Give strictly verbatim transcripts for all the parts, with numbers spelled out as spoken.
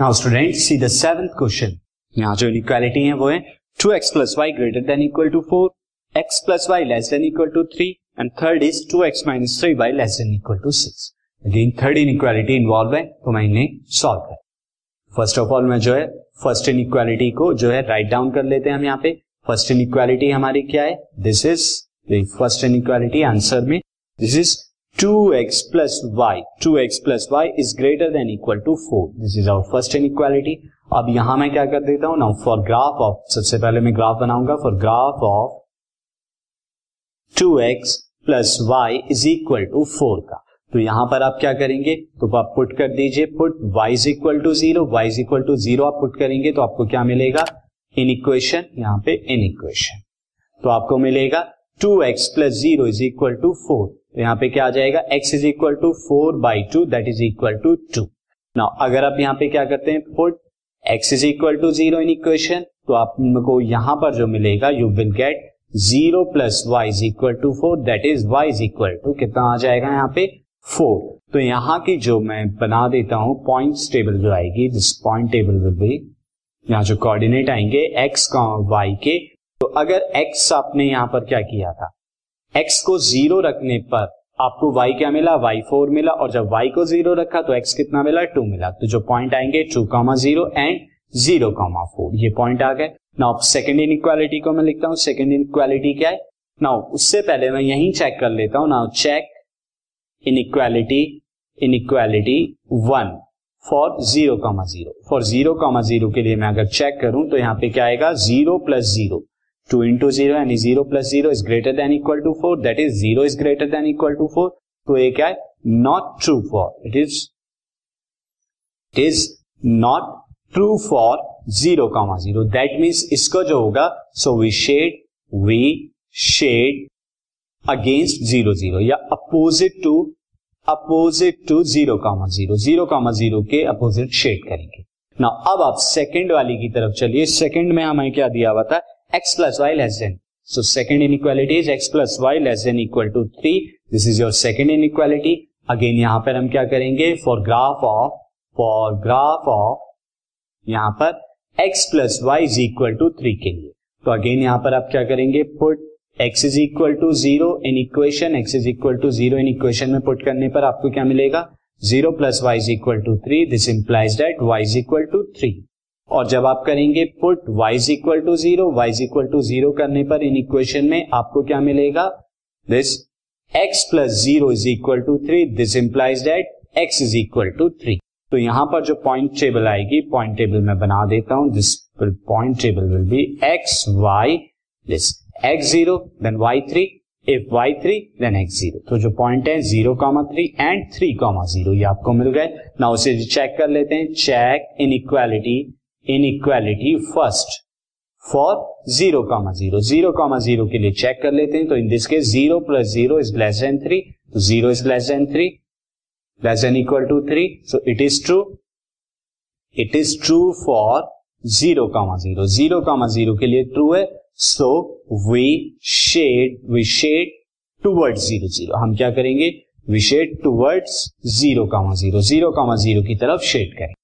Now student see the seventh question. यहाँ जो inequality है वो है two x plus y greater than equal to four, x plus y less than equal to three and third is two x minus three y less than equal to six. Again third inequality involve है तो मैं इन्हें solve कर। First of all मैं जो है first inequality को जो है राइट डाउन कर लेते हैं। हम यहाँ पे फर्स्ट इनइक्वालिटी हमारी क्या है, this is the first inequality answer में this is two x plus y, two x plus y is greater than equal to four. This is our first inequality. अब यहां मैं क्या कर देता हूं ना, फॉर ग्राफ ऑफ, सबसे पहले मैं ग्राफ बनाऊंगा for graph of two x plus y is equal to four का। तो यहां पर आप क्या करेंगे, तो आप पुट कर दीजिए, put y is equal to zero, y is equal to zero आप पुट करेंगे तो आपको क्या मिलेगा, इन इक्वेशन, यहां पे इन इक्वेशन, तो आपको मिलेगा two x plus zero is equal to four. तो यहाँ पे क्या आ जाएगा, x is equal to four by two that is equal to two. Now अगर आप यहाँ पे क्या करते हैं, put x is equal to zero in equation, तो आपको यहाँ पर जो मिलेगा you will get zero plus y is equal to four that is y is equal to कितना आ जाएगा यहाँ पे फोर। तो यहाँ की जो मैं बना देता हूँ पॉइंट्स टेबल जो आएगी, this point table will be, यहाँ जो कोऑर्डिनेट आएंगे x का y के, तो अगर x आपने यहाँ पर क्या किया था, x को जीरो रखने पर आपको y क्या मिला, y फोर मिला, और जब y को जीरो रखा तो x कितना मिला, टू मिला। तो जो पॉइंट आएंगे two comma zero and zero comma four, ये पॉइंट आ गए। नाउ सेकंड इनइक्वालिटी को मैं लिखता हूँ, सेकंड इनइक्वालिटी क्या है, नाउ उससे पहले मैं यहीं चेक कर लेता हूँ, now check inequality inequality one for zero comma zero. For zero comma zero के लिए मैं अगर चेक करूं तो यहाँ पे क्या आएगा, zero plus zero, two into zero यानी zero plus zero is greater than equal to four that is zero is greater than equal to four. तो ये क्या है, not true for, it is it is not true for zero comma zero, that means इसका जो होगा, so we shade we shade against zero zero या opposite to opposite to zero comma zero, zero comma zero के opposite shade करेंगे। Now अब आप second वाली की तरफ चलिए, सेकेंड में हमें क्या दिया हुआ था, x plus y less than, so second inequality is x plus y less than equal to three, this is your second inequality. Again यहाँ पर हम क्या करेंगे, for graph of, for graph of, यहाँ पर x plus y is equal to three के लिए, तो again यहाँ पर आप क्या करेंगे, put x is equal to zero in equation, x is equal to zero in equation में put करने पर आपको क्या मिलेगा, zero plus y is equal to three, this implies that y is equal to three. और जब आप करेंगे put y is equal to zero, y is equal to zero करने पर इन इक्वेशन में आपको क्या मिलेगा, this x plus zero is equal to three, this implies that x is equal to three. तो यहां पर जो पॉइंट टेबल आएगी, पॉइंट टेबल मैं बना देता हूं, this point table will be x y, this x zero then y three, if y three then x zero. तो जो पॉइंट है zero comma three and three comma zero, ये आपको मिल गए। नाउ उसे चेक कर लेते हैं, check inequality inequality first for zero comma zero, zero comma zero के लिए चेक कर लेते हैं, तो in this case zero plus zero is less than three, तो zero is less than three less than equal to three, so it is true it is true for zero comma zero, zero comma zero के लिए true है, so we shade we shade towards zero zero, हम क्या करेंगे, we shade towards zero comma zero, zero comma zero की तरफ shade करें।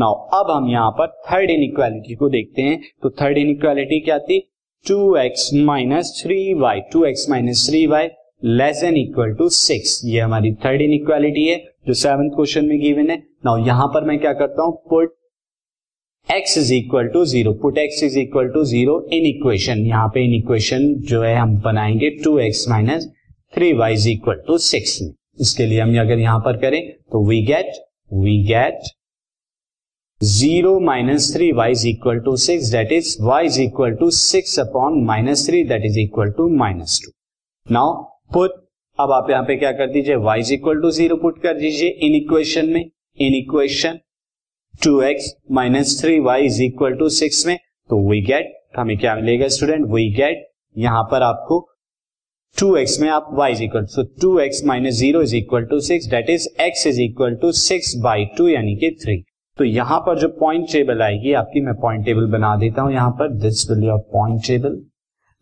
Now अब हम यहाँ पर थर्ड इनइक्वालिटी को देखते हैं, तो थर्ड इनइक्वालिटी क्या थी, two x minus three y, two x minus three y less than equal to six, ये हमारी थर्ड इनइक्वालिटी है जो सेवंथ क्वेश्चन में गिवन है। नाउ यहाँ पर मैं क्या करता हूँ, put x is equal to zero, put x is equal to zero in equation, यहाँ पे इन इक्वेशन जो है हम बनाएंगे two x minus three y is equal to six में। इसके लिए हम अगर यहाँ पर करें तो we get we get zero minus three y is equal to six that is y is equal to six upon minus three that is equal to minus two. Now put, अब आप यहाँ पे क्या कर दीजिए, y is equal to zero put कर दीजिए in equation में, in equation two x minus three y is equal to six में, तो वी गेट, हमें क्या मिलेगा स्टूडेंट, वी गेट यहाँ पर आपको टू एक्स में आप y is equal to, two x minus zero is equal to six that is x is equal to six by two यानी कि थ्री। तो यहां पर जो पॉइंट टेबल आएगी आपकी, मैं पॉइंट टेबल बना देता हूं यहां पर, this will be your point table.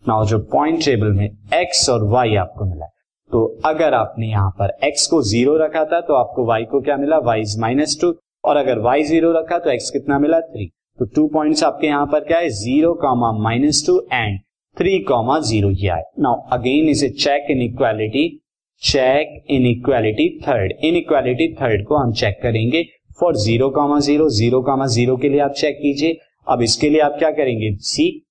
Now जो पॉइंट टेबल में x और y आपको मिला, तो अगर आपने यहां पर x को जीरो रखा था तो आपको y को क्या मिला, y इज माइनस टू, और अगर y जीरो रखा तो x कितना मिला थ्री। तो टू पॉइंट्स आपके यहाँ पर क्या है, zero comma minus two and three comma zero ये आए। नाउ अगेन इसे check inequality, check inequality third, inequality third को हम चेक करेंगे for zero comma zero, zero comma zero के लिए आप चेक कीजिए। अब इसके लिए आप क्या करेंगे, सी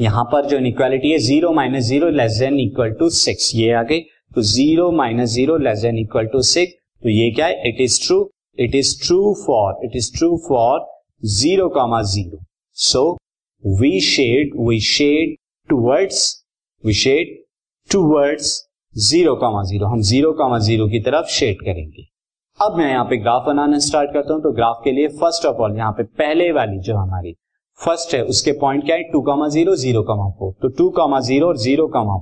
यहाँ पर जो इनइक्वालिटी है zero minus zero less than equal to six ये आ गई। तो zero minus zero less than equal to six, तो ये क्या है, it is true, it is true for, it is true for zero comma zero. So we shade we shade towards we shade towards zero comma zero, हम zero comma zero की तरफ shade करेंगे। अब मैं यहाँ पे ग्राफ बनाना start करता हूँ। तो ग्राफ के लिए फर्स्ट ऑफ ऑल यहाँ पे पहले वाली जो हमारी फर्स्ट है उसके पॉइंट क्या है, two comma zero, zero comma four. तो टू कॉमा जीरो और जीरो कॉमा,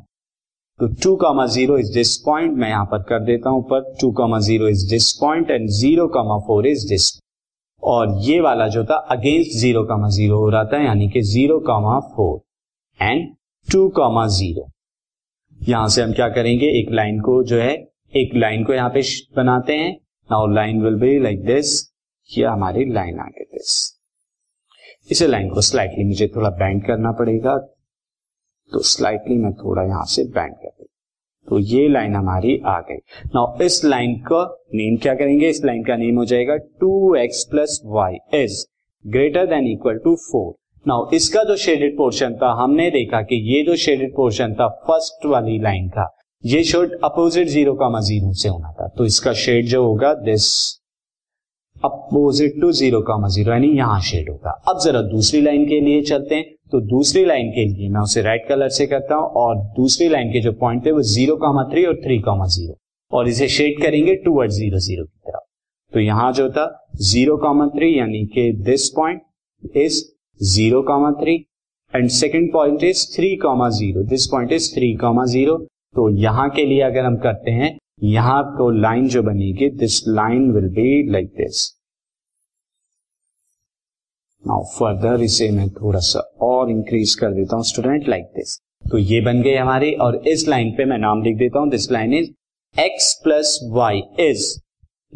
तो two comma zero is this point, मैं यहाँ पर कर देता हूं ऊपर, two comma zero is this point and zero comma four is this. और ये वाला जो था अगेंस्ट जीरो कॉमा जीरो हो रहा था, यानी कि zero comma four and two comma zero. यहां से हम क्या करेंगे, एक लाइन को जो है, एक लाइन को यहाँ पे बनाते हैं। Now line will be like this, ये हमारी लाइन आ गई दिस। इसे लाइन को स्लाइटली मुझे थोड़ा बैंड करना पड़ेगा, तो स्लाइटली मैं थोड़ा यहां से बैंड कर दूं, तो ये लाइन हमारी आ गई। नाउ इस लाइन का नेम क्या करेंगे, इस लाइन का नेम हो जाएगा two x plus y is greater than equal to four. Now इसका जो शेडेड पोर्शन था, हमने देखा कि ये जो शेडेड पोर्शन था फर्स्ट वाली लाइन का, ये shade opposite zero comma zero से होना था, तो इसका शेड जो होगा this opposite to zero comma zero, यानी यहां शेड होगा। अब जरा दूसरी लाइन के लिए चलते हैं। तो दूसरी लाइन के लिए मैं उसे रेड कलर से करता हूं, और दूसरी लाइन के जो पॉइंट है वो जीरो कॉमा थ्री और थ्री कॉमा जीरो, और इसे शेड करेंगे टूवर्ड जीरो जीरो की तरफ। तो यहां जो था जीरो कॉमा थ्री, यानी कि this point is zero comma three and second point is three comma zero, this point is three comma zero. तो यहां के लिए अगर हम करते हैं, यहां तो लाइन जो बनेगी this line will be like this. Now further इसे मैं थोड़ा सा और इंक्रीज कर देता हूं स्टूडेंट, लाइक दिस। तो ये बन गई हमारी, और इस लाइन पे मैं नाम लिख देता हूं, this line is x plus y is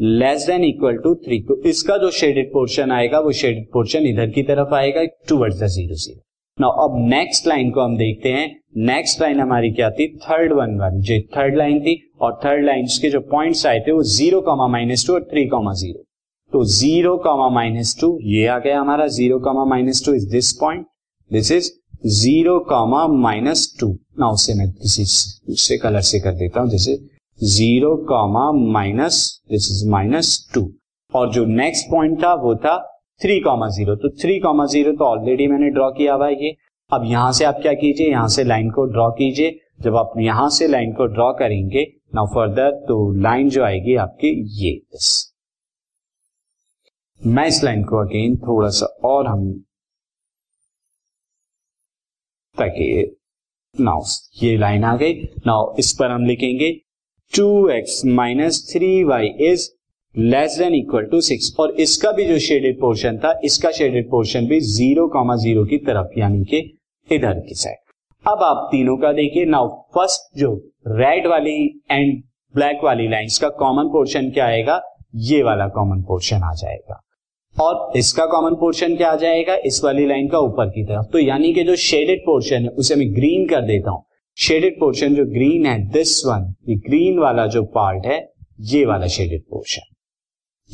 less than equal to three. तो इसका जो शेडेड पोर्शन आएगा वो शेडेड पोर्शन इधर की तरफ आएगा towards the zero zero. Now अब नेक्स्ट लाइन को हम देखते हैं। नेक्स्ट लाइन हमारी क्या थी, थर्ड वन वाली जो थर्ड लाइन थी, और थर्ड लाइन के जो पॉइंट्स आए थे वो जीरो कॉमा माइनस टू और थ्री कॉमा जीरो। तो जीरो कॉमा माइनस टू ये आ गया हमारा, zero comma minus two is this point, this is zero comma minus two. Now उसे मैं किसी दूसरे कलर से कर देता हूं, this is zero comma minus, this is minus two. और जो नेक्स्ट पॉइंट था वो था थ्री कॉमा जीरो। तो थ्री कॉमा जीरो तो ऑलरेडी मैंने ड्रॉ किया हुआ है ये। अब यहां से आप क्या कीजिए, यहां से लाइन को ड्रॉ कीजिए। जब आप यहां से लाइन को ड्रॉ करेंगे नाउ फर्दर, तो लाइन जो आएगी आपकी ये दिस। मैं इस लाइन को अगेन थोड़ा सा और हम, ताकि नाउ ये लाइन आ गई। नाउ इस पर हम लिखेंगे two x minus three y is less than equal to six, और इसका भी जो शेडेड पोर्शन था, इसका शेडेड पोर्शन भी जीरो कॉमा जीरो की तरफ, यानी कि इधर की साइड। अब आप तीनों का देखिए। नाउ फर्स्ट जो रेड वाली एंड ब्लैक वाली लाइंस का कॉमन पोर्शन क्या आएगा, ये वाला कॉमन पोर्शन आ जाएगा, और इसका कॉमन पोर्शन क्या आ जाएगा, इस वाली लाइन का ऊपर की तरफ। तो यानी कि जो शेडेड पोर्शन है उसे मैं ग्रीन कर देता हूं। शेडेड पोर्शन जो ग्रीन है दिस वन, ये ग्रीन वाला जो पार्ट है ये वाला शेडेड पोर्शन,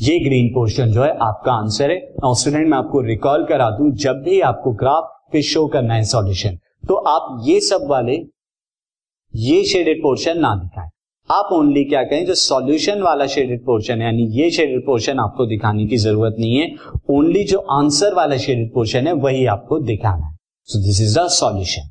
ये ग्रीन पोर्शन जो है आपका आंसर है। नाउ स्टूडेंट मैं आपको रिकॉल करा दूं, जब भी आपको ग्राफ पे शो करना है सॉल्यूशन, तो आप ये सब वाले ये शेडेड पोर्शन ना दिखाएं, आप ओनली क्या करें, जो सॉल्यूशन वाला शेडेड पोर्शन है, यानी ये शेडेड पोर्शन आपको दिखाने की जरूरत नहीं है, ओनली जो आंसर वाला शेडेड पोर्शन है वही आपको दिखाना है। So this is the solution.